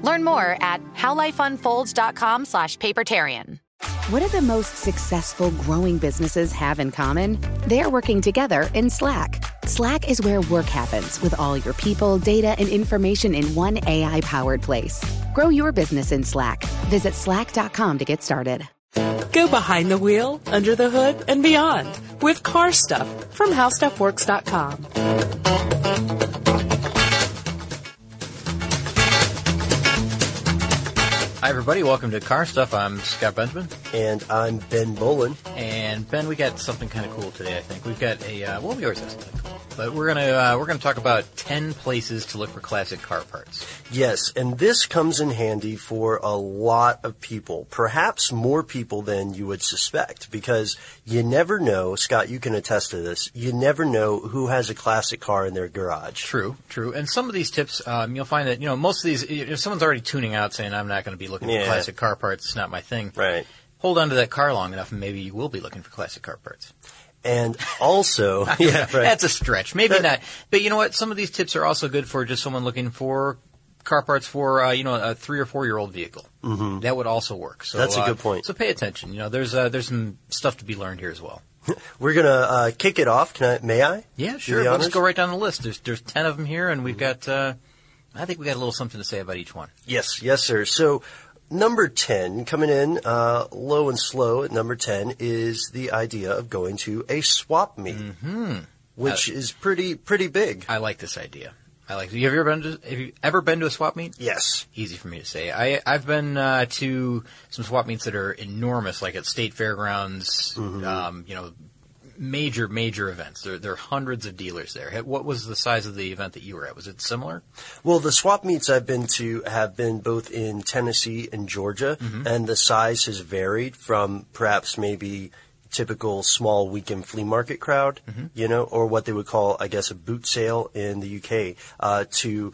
Learn more at howlifeunfolds.com/papertarian. What do the most successful growing businesses have in common? They're working together in Slack. Slack is where work happens, with all your people, data, and information in one AI-powered place. Grow your business in Slack. Visit slack.com to get started. Go behind the wheel, under the hood, and beyond with Car Stuff from HowStuffWorks.com. Hi, everybody. Welcome to Car Stuff. I'm Scott Benjamin. And I'm Ben Bowlin. And, Ben, we got something kind of cool today, I think. We've got a, well, we always have something cool. But we're gonna talk about 10 places to look for classic car parts. Yes, and this comes in handy for a lot of people, perhaps more people than you would suspect, because you never know, Scott, you can attest to this, you never know who has a classic car in their garage. True. And some of these tips, you'll find that, most of these, if someone's already tuning out saying, I'm not going to be looking for classic car parts, it's not my thing. Right. Hold on to that car long enough and maybe you will be looking for classic car parts. And also, that's a stretch. Maybe not. But you know what? Some of these tips are also good for just someone looking for car parts for, a 3 or 4 year old vehicle. Mm-hmm. That would also work. So that's a good point. So pay attention. There's some stuff to be learned here as well. We're gonna kick it off. May I? Yeah, sure. Let's go right down the list. There's 10 of them here, and we've got. I think we got a little something to say about each one. Yes, sir. So. Number 10, coming in low and slow at number 10, is the idea of going to a swap meet, which is pretty big. I like this idea. Have you ever been to a swap meet? Yes. Easy for me to say. I've been to some swap meets that are enormous, like at state fairgrounds, major events. There are hundreds of dealers there. What was the size of the event that you were at? Was it similar? Well, the swap meets I've been to have been both in Tennessee and Georgia, and the size has varied from perhaps maybe typical small weekend flea market crowd, or what they would call, I guess, a boot sale in the UK, to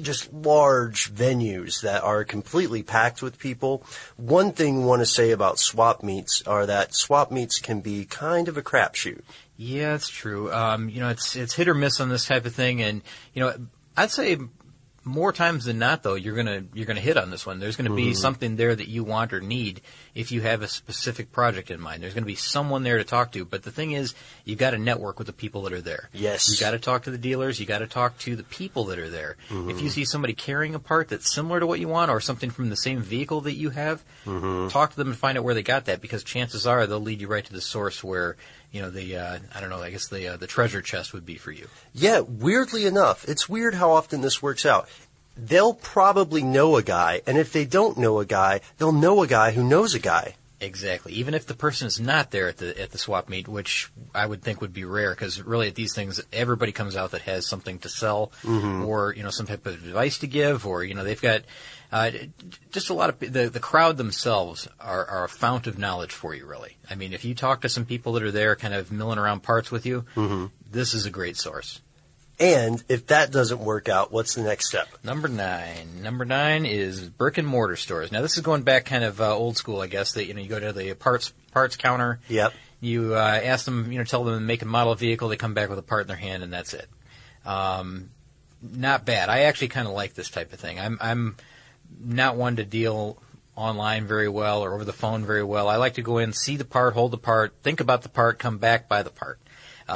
just large venues that are completely packed with people. One thing I want to say about swap meets are that swap meets can be kind of a crapshoot. Yeah, that's true. It's hit or miss on this type of thing, and I'd say more times than not, though, you're gonna hit on this one. There's gonna be something there that you want or need if you have a specific project in mind. There's gonna be someone there to talk to. But the thing is, you've got to network with the people that are there. Yes, you got to talk to the dealers. You got to talk to the people that are there. Mm-hmm. If you see somebody carrying a part that's similar to what you want, or something from the same vehicle that you have, talk to them and find out where they got that. Because chances are they'll lead you right to the source where. The treasure chest would be for you. Yeah, weirdly enough, it's weird how often this works out. They'll probably know a guy, and if they don't know a guy, they'll know a guy who knows a guy. Exactly. Even if the person is not there at the swap meet, which I would think would be rare, because really at these things, everybody comes out that has something to sell, or some type of advice to give, or they've got just a lot of the crowd themselves are a fount of knowledge for you. Really, I mean, if you talk to some people that are there, kind of milling around parts with you, this is a great source. And if that doesn't work out, what's the next step? Number 9. Number 9 is brick and mortar stores. Now, this is going back kind of old school, I guess. That you go to the parts counter. Yep. You ask them, tell them the make and model of vehicle. They come back with a part in their hand, and that's it. Not bad. I actually kind of like this type of thing. I'm not one to deal online very well or over the phone very well. I like to go in, see the part, hold the part, think about the part, come back, buy the part.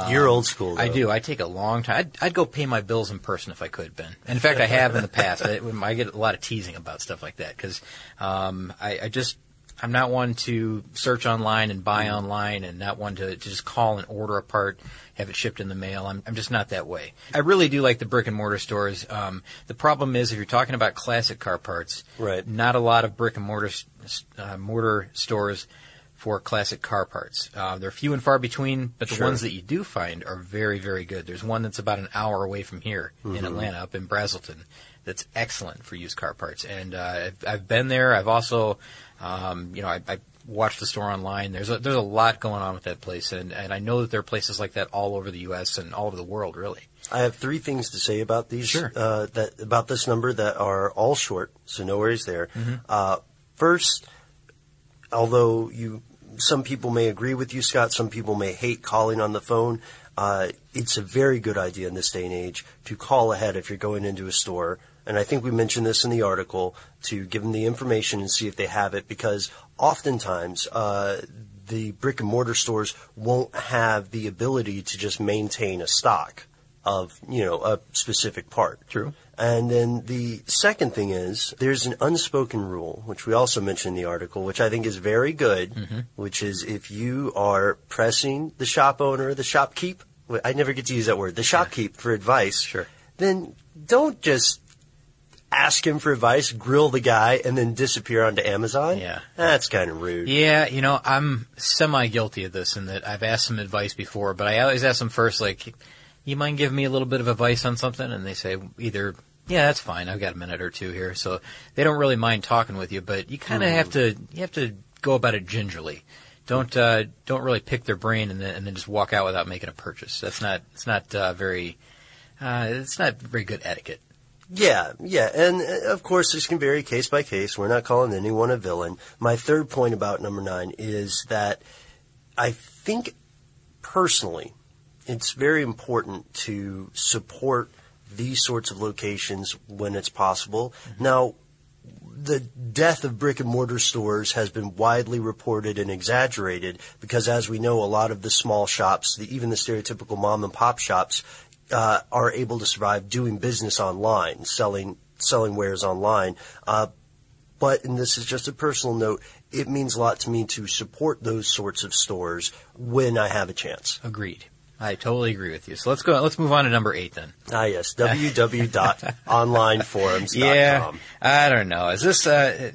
You're old school, though. I do. I take a long time. I'd go pay my bills in person if I could, Ben. In fact, I have in the past. I get a lot of teasing about stuff like that because I just I'm not one to search online and buy online, and not one to just call and order a part, have it shipped in the mail. I'm just not that way. I really do like the brick-and-mortar stores. The problem is, if you're talking about classic car parts, right, not a lot of brick-and-mortar stores for classic car parts. They're few and far between, but the ones that you do find are very, very good. There's one that's about an hour away from here in Atlanta, up in Brazelton, that's excellent for used car parts. And I've been there. I've also, I watched the store online. There's a lot going on with that place, and I know that there are places like that all over the U.S. and all over the world, really. I have three things to say about these, about this number that are all short, so no worries there. First, although some people may agree with you, Scott, some people may hate calling on the phone, it's a very good idea in this day and age to call ahead if you're going into a store. And I think we mentioned this in the article, to give them the information and see if they have it, because oftentimes the brick-and-mortar stores won't have the ability to just maintain a stock of, a specific part. True. And then the second thing is, there's an unspoken rule, which we also mentioned in the article, which I think is very good, which is if you are pressing the shop owner, the shopkeep, I never get to use that word, the shopkeep for advice, then don't just ask him for advice, grill the guy, and then disappear onto Amazon. Yeah. That's kind of rude. Yeah, I'm semi-guilty of this in that I've asked some advice before, but I always ask them first, like, you mind giving me a little bit of advice on something? And they say either, yeah, that's fine, I've got a minute or two here. So they don't really mind talking with you, but you kind of have to go about it gingerly. Don't really pick their brain and then just walk out without making a purchase. That's not very good etiquette. Yeah, and of course this can vary case by case. We're not calling anyone a villain. My third point about number 9 is that I think personally it's very important to support these sorts of locations when it's possible. Now, the death of brick-and-mortar stores has been widely reported and exaggerated because, as we know, a lot of the small shops, even the stereotypical mom-and-pop shops, are able to survive doing business online, selling wares online. But, and this is just a personal note, it means a lot to me to support those sorts of stores when I have a chance. Agreed. I totally agree with you. So let's go. Let's move on to number 8 then. Ah, yes. www.onlineforums.com. Yeah, I don't know. Is this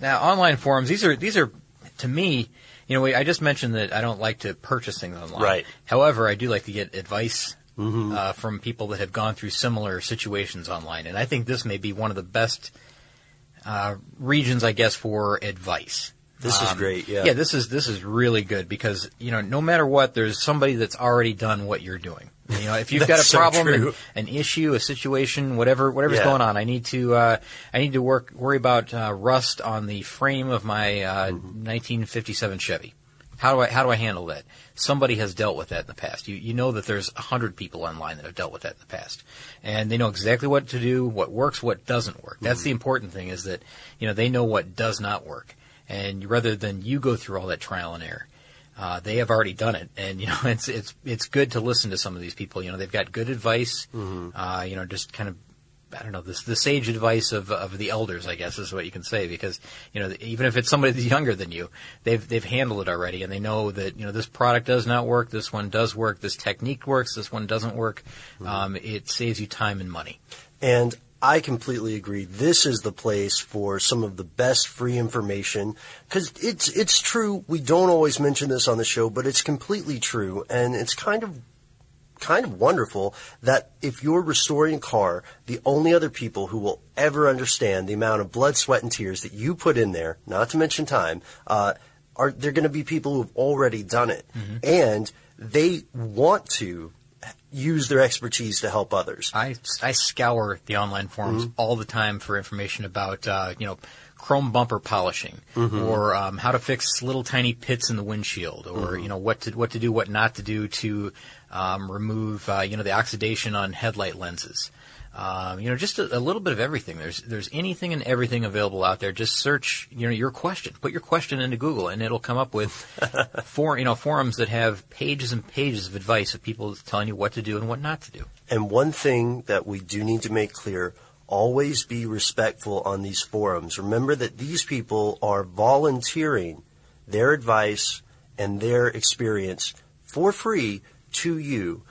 now online forums? These are to me. I just mentioned that I don't like to purchase things online. Right. However, I do like to get advice from people that have gone through similar situations online, and I think this may be one of the best regions, I guess, for advice. This is great, yeah. Yeah, this is really good because, no matter what, there's somebody that's already done what you're doing. If you've got a problem, an issue, a situation, whatever's going on, I need to worry about rust on the frame of my 1957 Chevy. How do I handle that? Somebody has dealt with that in the past. You know that there's 100 people online that have dealt with that in the past, and they know exactly what to do, what works, what doesn't work. That's the important thing, is that they know what does not work. And rather than you go through all that trial and error, they have already done it. And it's good to listen to some of these people. They've got good advice. Just kind of, I don't know, the sage advice of the elders, I guess, is what you can say. Because even if it's somebody that's younger than you, they've handled it already, and they know that this product does not work, this one does work, this technique works, this one doesn't work. It saves you time and money. And I completely agree. This is the place for some of the best free information, because it's true. We don't always mention this on the show, but it's completely true, and it's kind of wonderful that if you're restoring a car, the only other people who will ever understand the amount of blood, sweat, and tears that you put in there, not to mention time, are they're going to be people who have already done it, and they want to use their expertise to help others. I scour the online forums all the time for information about, chrome bumper polishing or how to fix little tiny pits in the windshield, or, what to do, what not to do to remove, the oxidation on headlight lenses. Just a little bit of everything. There's anything and everything available out there. Just search, your question. Put your question into Google, and it'll come up with forums that have pages and pages of advice of people telling you what to do and what not to do. And one thing that we do need to make clear: always be respectful on these forums. Remember that these people are volunteering their advice and their experience for free to you.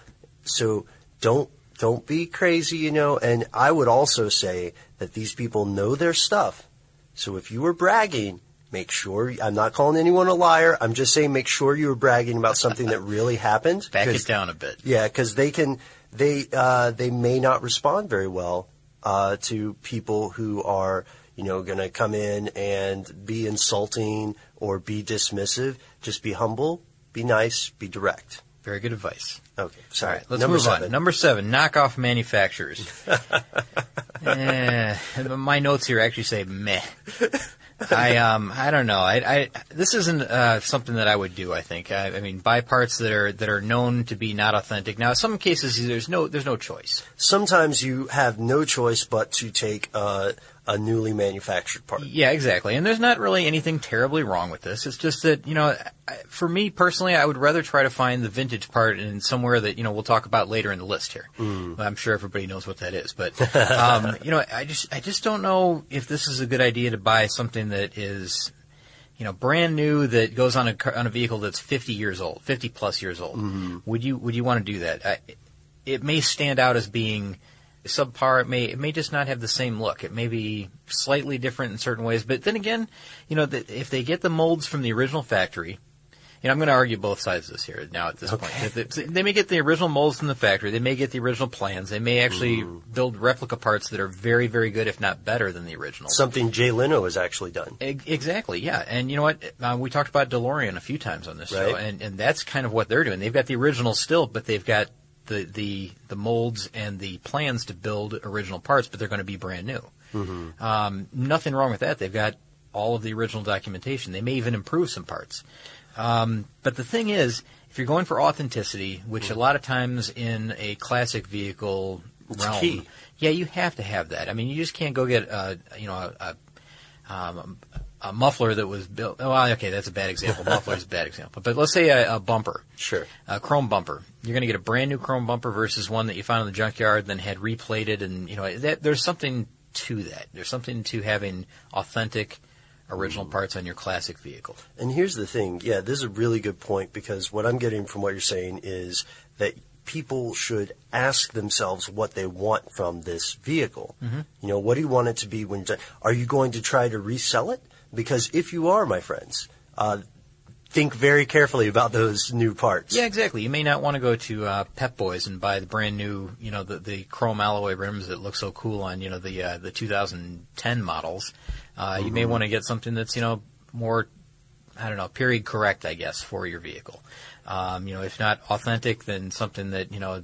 So don't be crazy, you know. And I would also say that these people know their stuff. So if you were bragging, make sure, I'm not calling anyone a liar. I'm just saying make sure you were bragging about something that really happened. Back it down a bit. Yeah, because they may not respond very well to people who are, you know, going to come in and be insulting or be dismissive. Just be humble, be nice, be direct. Very good advice. Okay, sorry. All right, let's move on. Number 7, knockoff manufacturers. My notes here actually say meh. I don't know. I this isn't something that I would do. I think. I mean, buy parts that are known to be not authentic. Now, in some cases, there's no choice. Sometimes you have no choice but to take a newly manufactured part. Yeah, exactly. And there's not really anything terribly wrong with this. It's just that, you know, for me personally, I would rather try to find the vintage part in somewhere that, you know, we'll talk about later in the list here. Mm. I'm sure everybody knows what that is, but you know, I just don't know if this is a good idea to buy something that is, you know, brand new that goes on a vehicle that's 50 years old, 50 plus years old. Mm. Would you want to do that? It may stand out as being subpar. It may just not have the same look. It may be slightly different in certain ways. But then again, you know, if they get the molds from the original factory, and I'm going to argue both sides of this here now at this point. They may get the original molds from the factory. They may get the original plans. They may actually build replica parts that are very, very good, if not better than the original. Something Jay Leno has actually done. Exactly, yeah. And you know what? We talked about DeLorean a few times on this show, and that's kind of what they're doing. They've got the original still, but they've got the molds and the plans to build original parts, but they're going to be brand new. Mm-hmm. Nothing wrong with that. They've got all of the original documentation. They may even improve some parts. But the thing is, if you're going for authenticity, which a lot of times in a classic vehicle realm, key. Yeah, you have to have that. I mean, you just can't go get a muffler that was built. Oh, okay, that's a bad example. Muffler is a bad example. But let's say a bumper. Sure. A chrome bumper. You're going to get a brand new chrome bumper versus one that you found in the junkyard, then had replated, and you know that there's something to that. There's something to having authentic, original parts on your classic vehicle. And here's the thing. Yeah, this is a really good point, because what I'm getting from what you're saying is that people should ask themselves what they want from this vehicle. Mm-hmm. You know, what do you want it to be when? Are you going to try to resell it? Because if you are, my friends, think very carefully about those new parts. Yeah, exactly. You may not want to go to Pep Boys and buy the brand new, you know, the chrome alloy rims that look so cool on, you know, the 2010 models. Mm-hmm. You may want to get something that's, you know, more, I don't know, period correct, I guess, for your vehicle. You know, if not authentic, then something that, you know,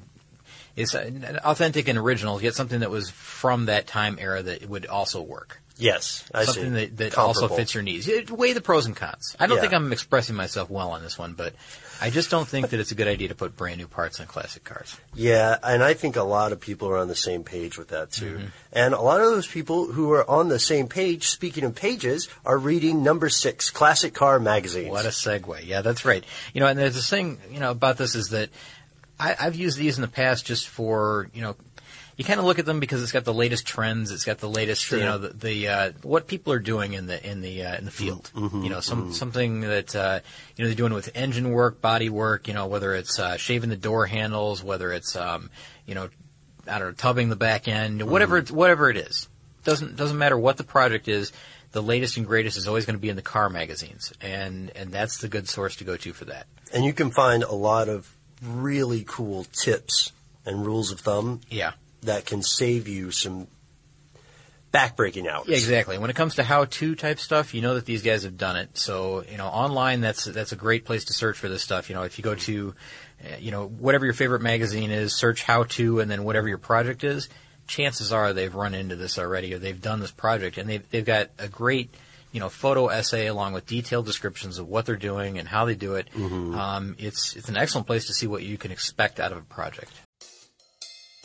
is authentic and original. Get something that was from that time era that would also work. Yes, I see. Something that also fits your needs. Weigh the pros and cons. I don't think I'm expressing myself well on this one, but I just don't think that it's a good idea to put brand new parts on classic cars. Yeah, and I think a lot of people are on the same page with that, too. Mm-hmm. And a lot of those people who are on the same page, speaking of pages, are reading number 6, classic car magazines. What a segue. Yeah, that's right. You know, and there's this thing, you know, about this is that I've used these in the past just for, you know, you kind of look at them because it's got the latest trends. It's got the latest, you know, the what people are doing in the field. Mm-hmm, you know, something that you know, they're doing with engine work, body work. You know, whether it's shaving the door handles, whether it's you know, I don't know, tubbing the back end, whatever it is. Doesn't matter what the project is. The latest and greatest is always going to be in the car magazines, and that's the good source to go to for that. And you can find a lot of really cool tips and rules of thumb. Yeah. That can save you some backbreaking hours. Yeah, exactly. When it comes to how-to type stuff, you know that these guys have done it. So, you know, online, that's a great place to search for this stuff. You know, if you go to, you know, whatever your favorite magazine is, search how-to, and then whatever your project is, chances are they've run into this already, or they've done this project, and they've got a great, you know, photo essay along with detailed descriptions of what they're doing and how they do it. Mm-hmm. It's an excellent place to see what you can expect out of a project.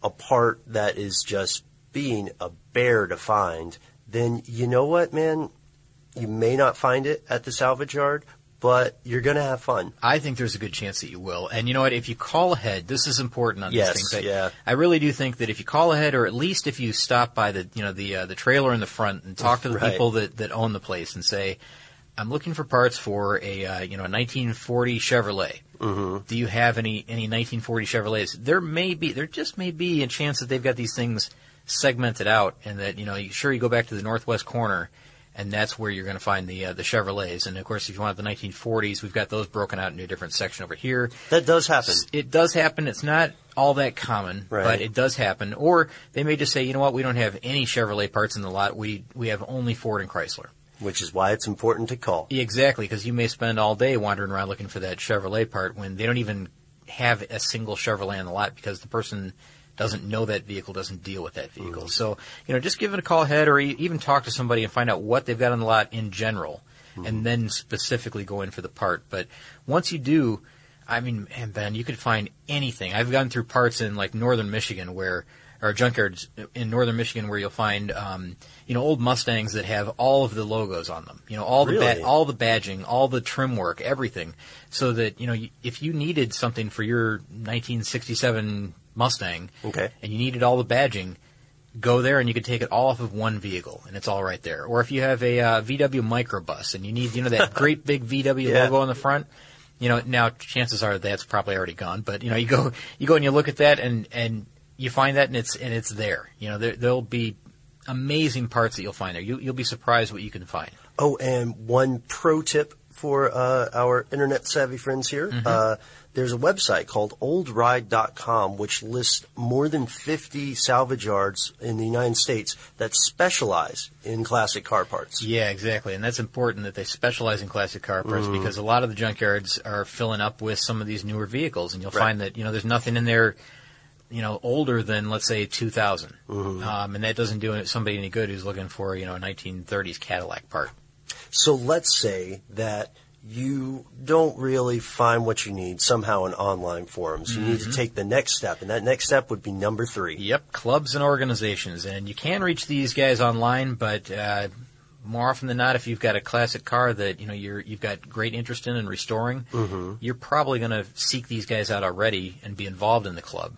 a part that is just being a bear to find, then you know what, man? You may not find it at the salvage yard, but you're going to have fun. I think there's a good chance that you will. And you know what? If you call ahead, this is important on these things. Yeah. I really do think that if you call ahead, or at least if you stop by the trailer in the front and talk to the people that own the place and say, I'm looking for parts for a 1940 Chevrolet. Mm-hmm. Do you have any 1940 Chevrolets? There just may be a chance that they've got these things segmented out, and that, you go back to the northwest corner, and that's where you're going to find the Chevrolets. And, of course, if you want the 1940s, we've got those broken out into a different section over here. That does happen. It does happen. It's not all that common, but it does happen. Or they may just say, you know what, we don't have any Chevrolet parts in the lot. We have only Ford and Chrysler. Which is why it's important to call. Exactly, because you may spend all day wandering around looking for that Chevrolet part when they don't even have a single Chevrolet in the lot because the person doesn't know that vehicle, doesn't deal with that vehicle. Mm-hmm. So, just give it a call ahead, or even talk to somebody and find out what they've got on the lot in general, and then specifically go in for the part. But once you do, Ben, you could find anything. I've gone through parts in northern Michigan or junkyards in northern Michigan where you'll find, old Mustangs that have all of the logos on them. All the badging, all the trim work, everything. So that, if you needed something for your 1967 Mustang, and you needed all the badging, go there and you could take it all off of one vehicle, and it's all right there. Or if you have a VW microbus and you need, that great big VW logo on the front, now chances are that's probably already gone. But you go and you look at that and you find that, and it's there. There'll be amazing parts that you'll find there. You'll be surprised what you can find. Oh, and one pro tip for our internet savvy friends here. There's a website called oldride.com, which lists more than 50 salvage yards in the United States that specialize in classic car parts. Yeah, exactly. And that's important that they specialize in classic car parts, because a lot of the junkyards are filling up with some of these newer vehicles. And you'll find that, there's nothing in there, older than, let's say, 2000. And that doesn't do somebody any good who's looking for, a 1930s Cadillac part. So let's say that you don't really find what you need somehow in online forums. You need to take the next step, and that next step would be number 3. Yep, clubs and organizations. And you can reach these guys online, but more often than not, if you've got a classic car that you've got great interest in and restoring, you're probably going to seek these guys out already and be involved in the club.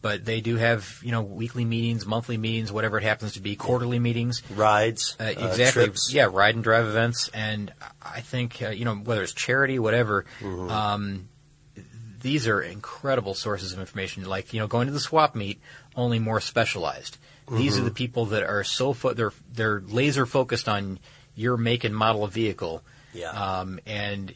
But they do have, weekly meetings, monthly meetings, whatever it happens to be, quarterly meetings. Rides, trips. Yeah, ride and drive events. And I think, whether it's charity, whatever, these are incredible sources of information. Like, going to the swap meet, only more specialized. These are the people that are they're laser focused on your make and model of vehicle. Yeah. And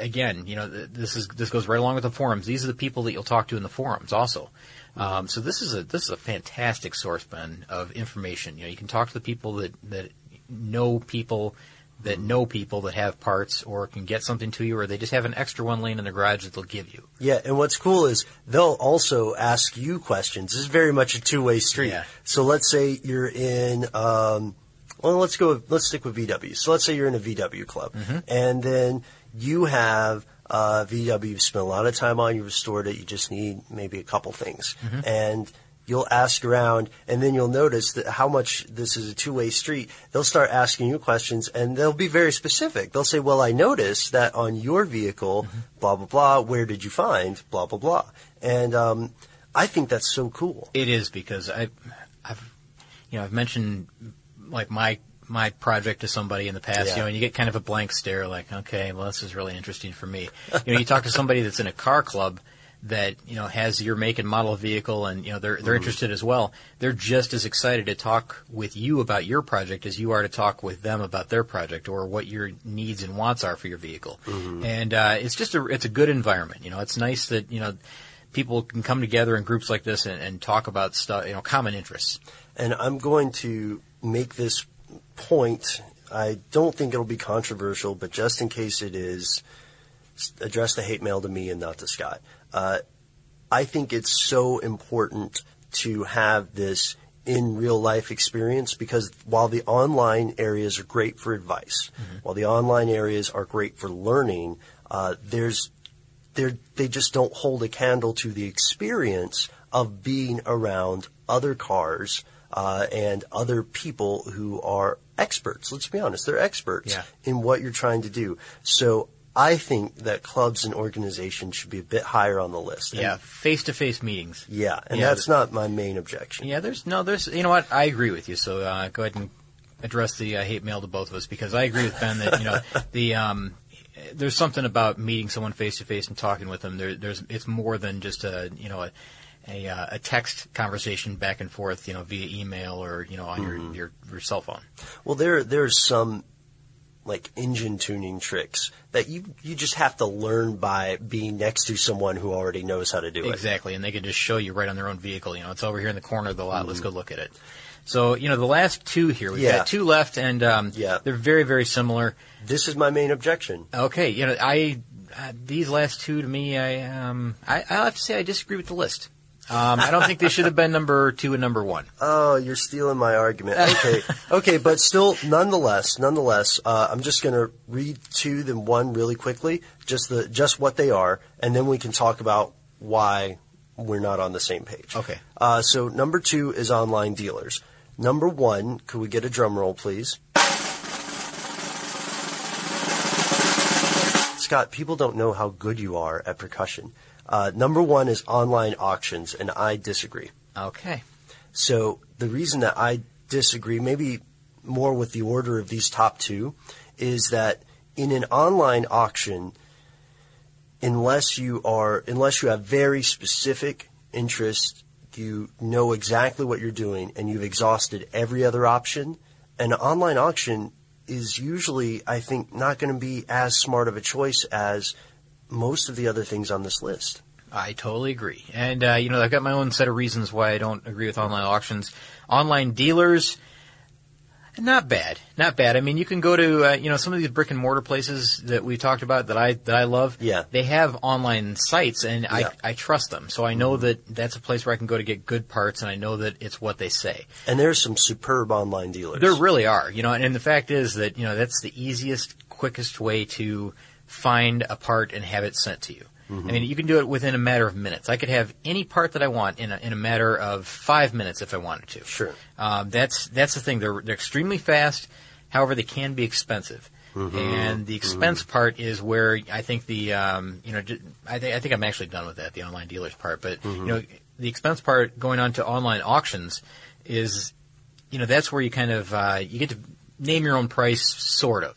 again, this goes right along with the forums. These are the people that you'll talk to in the forums, also. So this is a fantastic source, Ben, of information. You can talk to the people that know people that know people that have parts, or can get something to you, or they just have an extra one laying in the garage that they'll give you. Yeah, and what's cool is they'll also ask you questions. This is very much a two-way street. Yeah. So let's say you're in. Let's stick with VW. So let's say you're in a VW club, and then you have VW, you've spent a lot of time on, you restored it, you just need maybe a couple things. And you'll ask around, and then you'll notice that how much this is a two-way street. They'll start asking you questions, and they'll be very specific. They'll say, well, I noticed that on your vehicle, blah, blah, blah, where did you find, blah, blah, blah. And I think that's so cool. It is, because I've mentioned like my project to somebody in the past, yeah. And you get kind of a blank stare like, okay, well, this is really interesting for me. You talk to somebody that's in a car club that, has your make and model vehicle and, they're interested as well. They're just as excited to talk with you about your project as you are to talk with them about their project or what your needs and wants are for your vehicle. Mm-hmm. And it's just it's a good environment. It's nice that, people can come together in groups like this and talk about stuff, common interests. And I'm going to make this point. I don't think it'll be controversial, but just in case it is, address the hate mail to me and not to Scott. I think it's so important to have this in real life experience, because while the online areas are great for advice, while the online areas are great for learning, they just don't hold a candle to the experience of being around other cars and other people who are experts. Let's be honest, they're experts in what you're trying to do. So I think that clubs and organizations should be a bit higher on the list. And face-to-face meetings. Yeah, and that's not my main objection. Yeah, you know what? I agree with you, so go ahead and address the hate mail to both of us, because I agree with Ben that, there's something about meeting someone face-to-face and talking with them. It's more than just a text conversation back and forth, via email or, on your cell phone. Well, there's some like engine tuning tricks that you just have to learn by being next to someone who already knows how to do it. Exactly, and they can just show you right on their own vehicle. It's over here in the corner of the lot. Mm-hmm. Let's go look at it. So, the last two here. We've got two left, and they're very, very similar. This is my main objection. Okay, these last two to me, I'll have to say I disagree with the list. I don't think they should have been number two and number one. Oh, you're stealing my argument. Okay, but still, nonetheless, I'm just going to read two then one really quickly, just what they are, and then we can talk about why we're not on the same page. Okay. So number two is online dealers. Number one, could we get a drum roll, please? Scott, people don't know how good you are at percussion. Number one is online auctions, and I disagree. Okay. So the reason that I disagree, maybe more with the order of these top two, is that in an online auction, unless you have very specific interests, you know exactly what you're doing, and you've exhausted every other option, an online auction is usually, I think, not going to be as smart of a choice as most of the other things on this list. I totally agree. And, I've got my own set of reasons why I don't agree with online auctions. Online dealers, not bad. I mean, you can go to, some of these brick and mortar places that we talked about that I love. Yeah. They have online sites, and I trust them. So I know that's a place where I can go to get good parts, and I know that it's what they say. And there's some superb online dealers. There really are. And the fact is that, that's the easiest, quickest way to find a part and have it sent to you. Mm-hmm. I mean, you can do it within a matter of minutes. I could have any part that I want in a matter of 5 minutes if I wanted to. Sure. That's the thing. They're extremely fast. However, they can be expensive. Mm-hmm. And the expense part is where I think I think I'm actually done with that, the online dealers part. But, the expense part going on to online auctions is, that's where you kind of, you get to name your own price, sort of.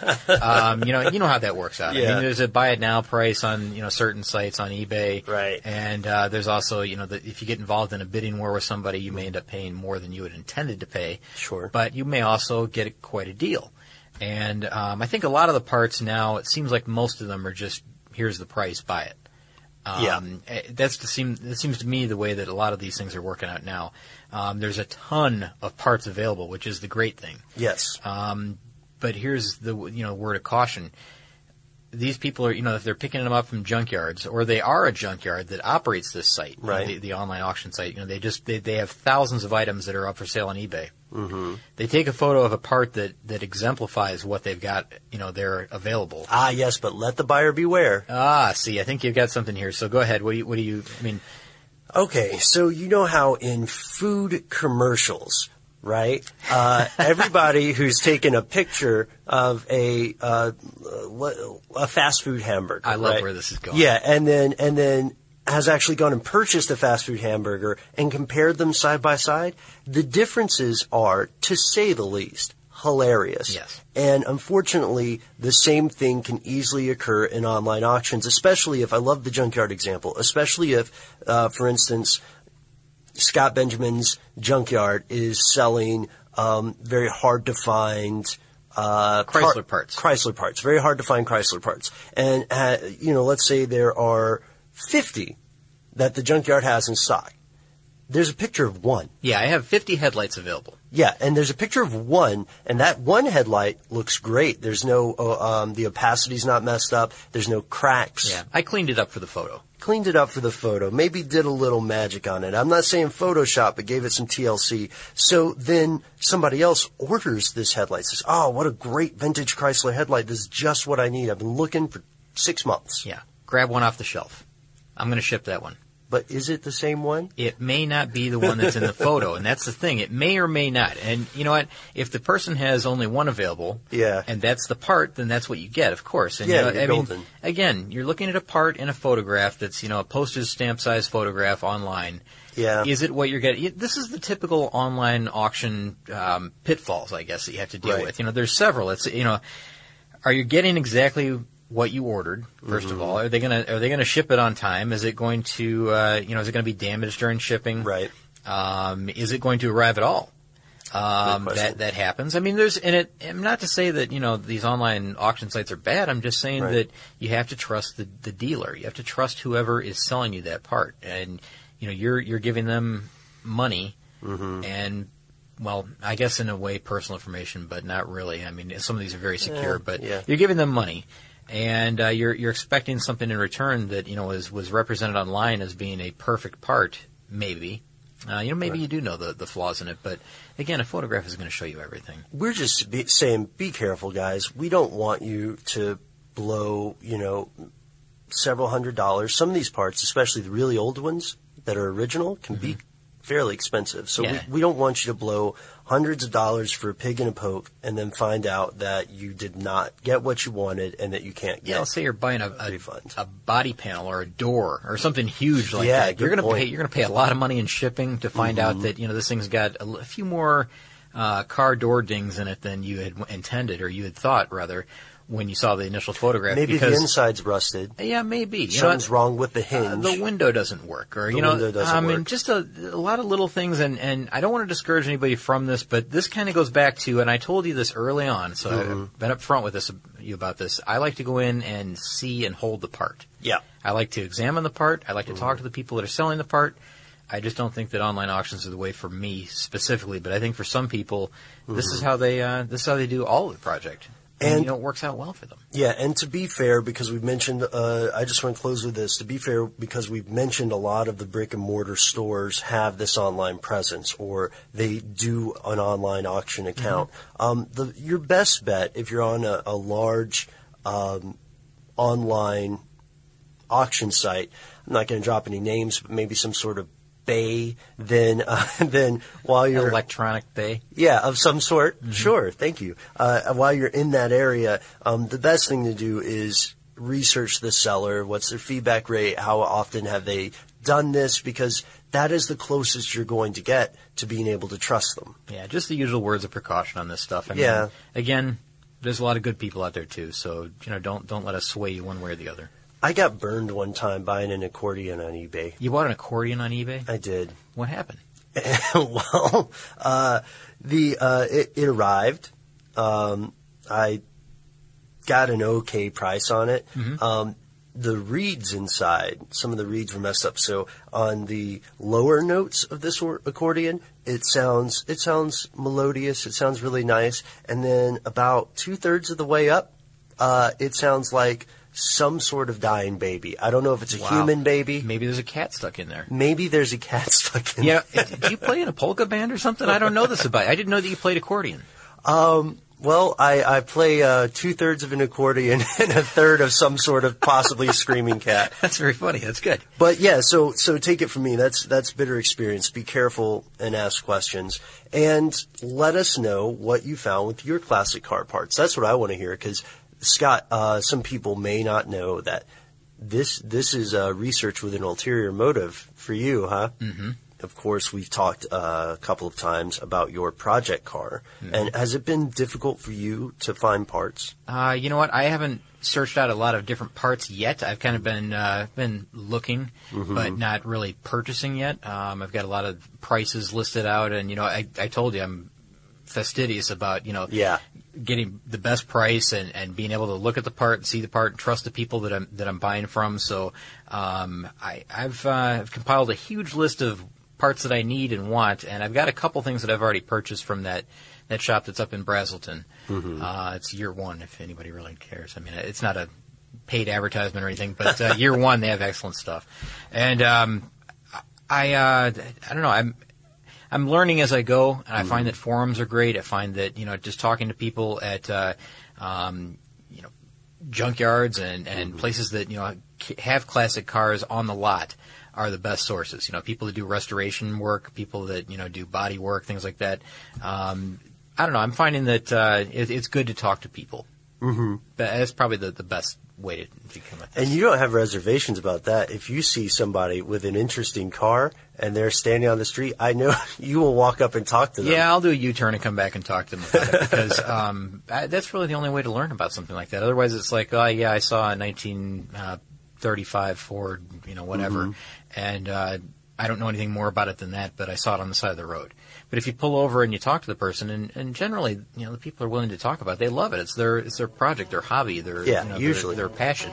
You know how that works out. Yeah. I mean, there's a buy it now price on certain sites on eBay, right? And there's also if you get involved in a bidding war with somebody, you may end up paying more than you had intended to pay. Sure, but you may also get quite a deal. And I think a lot of the parts now, it seems like most of them are just here's the price, buy it. That seems to me the way that a lot of these things are working out now. There's a ton of parts available, which is the great thing. Yes. But here's the word of caution. These people are, if they're picking them up from junkyards, or they are a junkyard that operates this site, right? The online auction site. They have thousands of items that are up for sale on eBay. Mm-hmm. They take a photo of a part that exemplifies what they've got, they're available. Ah, yes, but let the buyer beware. Ah, see, I think you've got something here. So go ahead. What do you mean? Okay, so you know how in food commercials, right? Everybody who's taken a picture of a fast food hamburger. I love where this is going. Yeah, and then has actually gone and purchased a fast food hamburger and compared them side by side. The differences are, to say the least, hilarious. Yes. And unfortunately, the same thing can easily occur in online auctions, especially if, I love the junkyard example, especially if, for instance, Scott Benjamin's junkyard is selling very hard to find Chrysler parts. And let's say there are 50 that the junkyard has in stock. There's a picture of one. Yeah, I have 50 headlights available. Yeah, and there's a picture of one, and that one headlight looks great. There's no the opacity's not messed up. There's no cracks. Yeah, I cleaned it up for the photo. Maybe did a little magic on it. I'm not saying Photoshop, but gave it some TLC. So then somebody else orders this headlight, says, oh, what a great vintage Chrysler headlight. This is just what I need. I've been looking for 6 months. Yeah. Grab one off the shelf. I'm going to ship that one. But is it the same one? It may not be the one that's in the photo, and that's the thing. It may or may not. And you know what? If the person has only one available, and that's the part, then that's what you get, of course. And golden. Again, you're looking at a part in a photograph that's a postage stamp size photograph online. Yeah. Is it what you're getting? This is the typical online auction pitfalls, I guess, that you have to deal with. There's several. It's are you getting exactly what you ordered, first of all? Are they gonna ship it on time? Is it going to is it going to be damaged during shipping? Right. Is it going to arrive at all? That happens. I mean, not to say that these online auction sites are bad. I'm just saying that you have to trust the dealer. You have to trust whoever is selling you that part, and you're giving them money and. Well, I guess in a way personal information, but not really. I mean, some of these are very secure, but you're giving them money, and you're expecting something in return that was represented online as being a perfect part. Maybe, you do know the flaws in it, but again, a photograph is going to show you everything. We're just saying, be careful, guys. We don't want you to blow several hundred dollars. Some of these parts, especially the really old ones, that are original can be fairly expensive. So we don't want you to blow hundreds of dollars for a pig in a poke and then find out that you did not get what you wanted and that you can't get. Yeah, let's say you're buying a body panel or a door or something huge like that. You're going to pay a lot of money in shipping to find out that, you know, this thing's got a few more car door dings in it than you had intended or you had thought rather. When you saw the initial photograph. Maybe because, the inside's rusted. Yeah, maybe. Something's wrong with the hinge. The window doesn't work. Or, the window doesn't work. I mean, just a lot of little things, and I don't want to discourage anybody from this, but this kind of goes back to, and I told you this early on, so I've been up front with you about this. I like to go in and see and hold the part. Yeah. I like to examine the part. I like to talk to the people that are selling the part. I just don't think that online auctions are the way for me specifically, but I think for some people, this is how they do all of the project. And it works out well for them. Yeah, and to be fair, because we've mentioned, I just want to close with this. To be fair, because we've mentioned a lot of the brick and mortar stores have this online presence or they do an online auction account. Your best bet, if you're on a large online auction site, I'm not going to drop any names, but maybe some sort of bay, then while you're electronic bay, of some sort. Sure, thank you. While you're in that area, the best thing to do is research the seller. What's their feedback rate? How often have they done this? Because that is the closest you're going to get to being able to trust them. Yeah, just the usual words of precaution on this stuff. I mean, again, there's a lot of good people out there too, so don't let us sway you one way or the other. I got burned one time buying an accordion on eBay. You bought an accordion on eBay? I did. What happened? It arrived. I got an okay price on it. The reeds inside, some of the reeds were messed up. So on the lower notes of this accordion, it sounds melodious. It sounds really nice. And then about 2/3 of the way up, it sounds like some sort of dying baby. I don't know if it's a human baby. Maybe there's a cat stuck in there. Yeah, do you play in a polka band or something? I don't know this about you. I didn't know that you played accordion. Well, I play 2/3 of an accordion and 1/3 of some sort of possibly screaming cat. That's very funny. That's good. But yeah, so take it from me. That's bitter experience. Be careful and ask questions. And let us know what you found with your classic car parts. That's what I want to hear, because Scott, some people may not know that this is research with an ulterior motive for you, huh? Of course, we've talked a couple of times about your project car. And has it been difficult for you to find parts? You know what? I haven't searched out a lot of different parts yet. I've kind of been looking, but not really purchasing yet. I've got a lot of prices listed out, and I told you I'm fastidious about getting the best price and being able to look at the part and see the part and trust the people that I'm buying from. So I've compiled a huge list of parts that I need and want, and I've got a couple things that I've already purchased from that shop that's up in Brazelton. It's Year One, if anybody really cares. I mean, it's not a paid advertisement or anything, but Year One, they have excellent stuff. And I don't know, I'm learning as I go, and I find that forums are great. I find that, just talking to people at, junkyards and places that, have classic cars on the lot are the best sources. People that do restoration work, people that, do body work, things like that. I don't know. I'm finding that it's good to talk to people. But that's probably the best way to become a thing. And you don't have reservations about that. If you see somebody with an interesting car and they're standing on the street, I know you will walk up and talk to them. Yeah, I'll do a U-turn and come back and talk to them about it, because that's really the only way to learn about something like that. Otherwise, it's like, oh, yeah, I saw a 1935 Ford, whatever, and I don't know anything more about it than that, but I saw it on the side of the road. But if you pull over and you talk to the person, and generally, the people are willing to talk about it. They love it. It's their project, their hobby, usually their passion.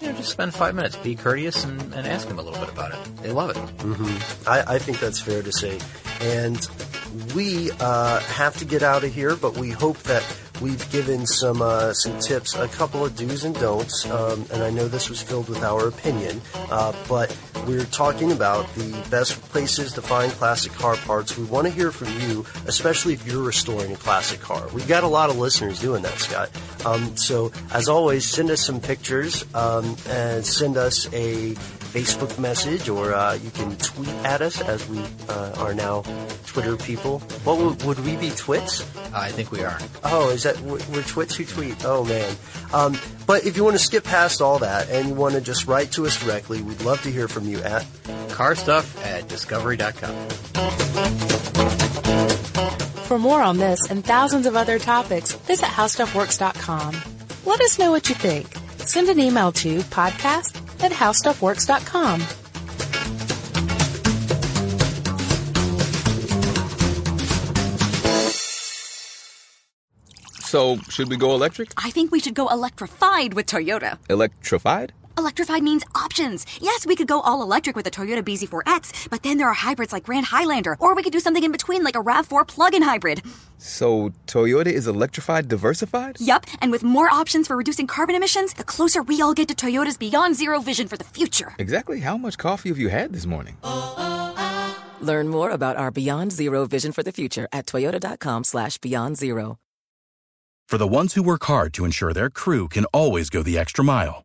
Just spend 5 minutes, be courteous, and ask them a little bit about it. They love it. I think that's fair to say. And we have to get out of here, but we hope that we've given some tips, a couple of do's and don'ts, and I know this was filled with our opinion, but we're talking about the best places to find classic car parts. We want to hear from you, especially if you're restoring a classic car. We've got a lot of listeners doing that, Scott. So, as always, send us some pictures, and send us a Facebook message, or you can tweet at us, as we are now Twitter people. What would we be, twits? I think we are. Oh, is that we're twits who tweet? Oh man! But if you want to skip past all that and you want to just write to us directly, we'd love to hear from you at carstuff@discovery.com. For more on this and thousands of other topics, visit HowStuffWorks.com. Let us know what you think. Send an email to podcast@HowStuffWorks.com. So, should we go electric? I think we should go electrified with Toyota. Electrified? Electrified means options. Yes, we could go all electric with a Toyota BZ4X, but then there are hybrids like Grand Highlander, or we could do something in between like a RAV4 plug-in hybrid. So Toyota is electrified diversified? Yep, and with more options for reducing carbon emissions, the closer we all get to Toyota's Beyond Zero vision for the future. Exactly how much coffee have you had this morning? Learn more about our Beyond Zero vision for the future at toyota.com/beyondzero. For the ones who work hard to ensure their crew can always go the extra mile,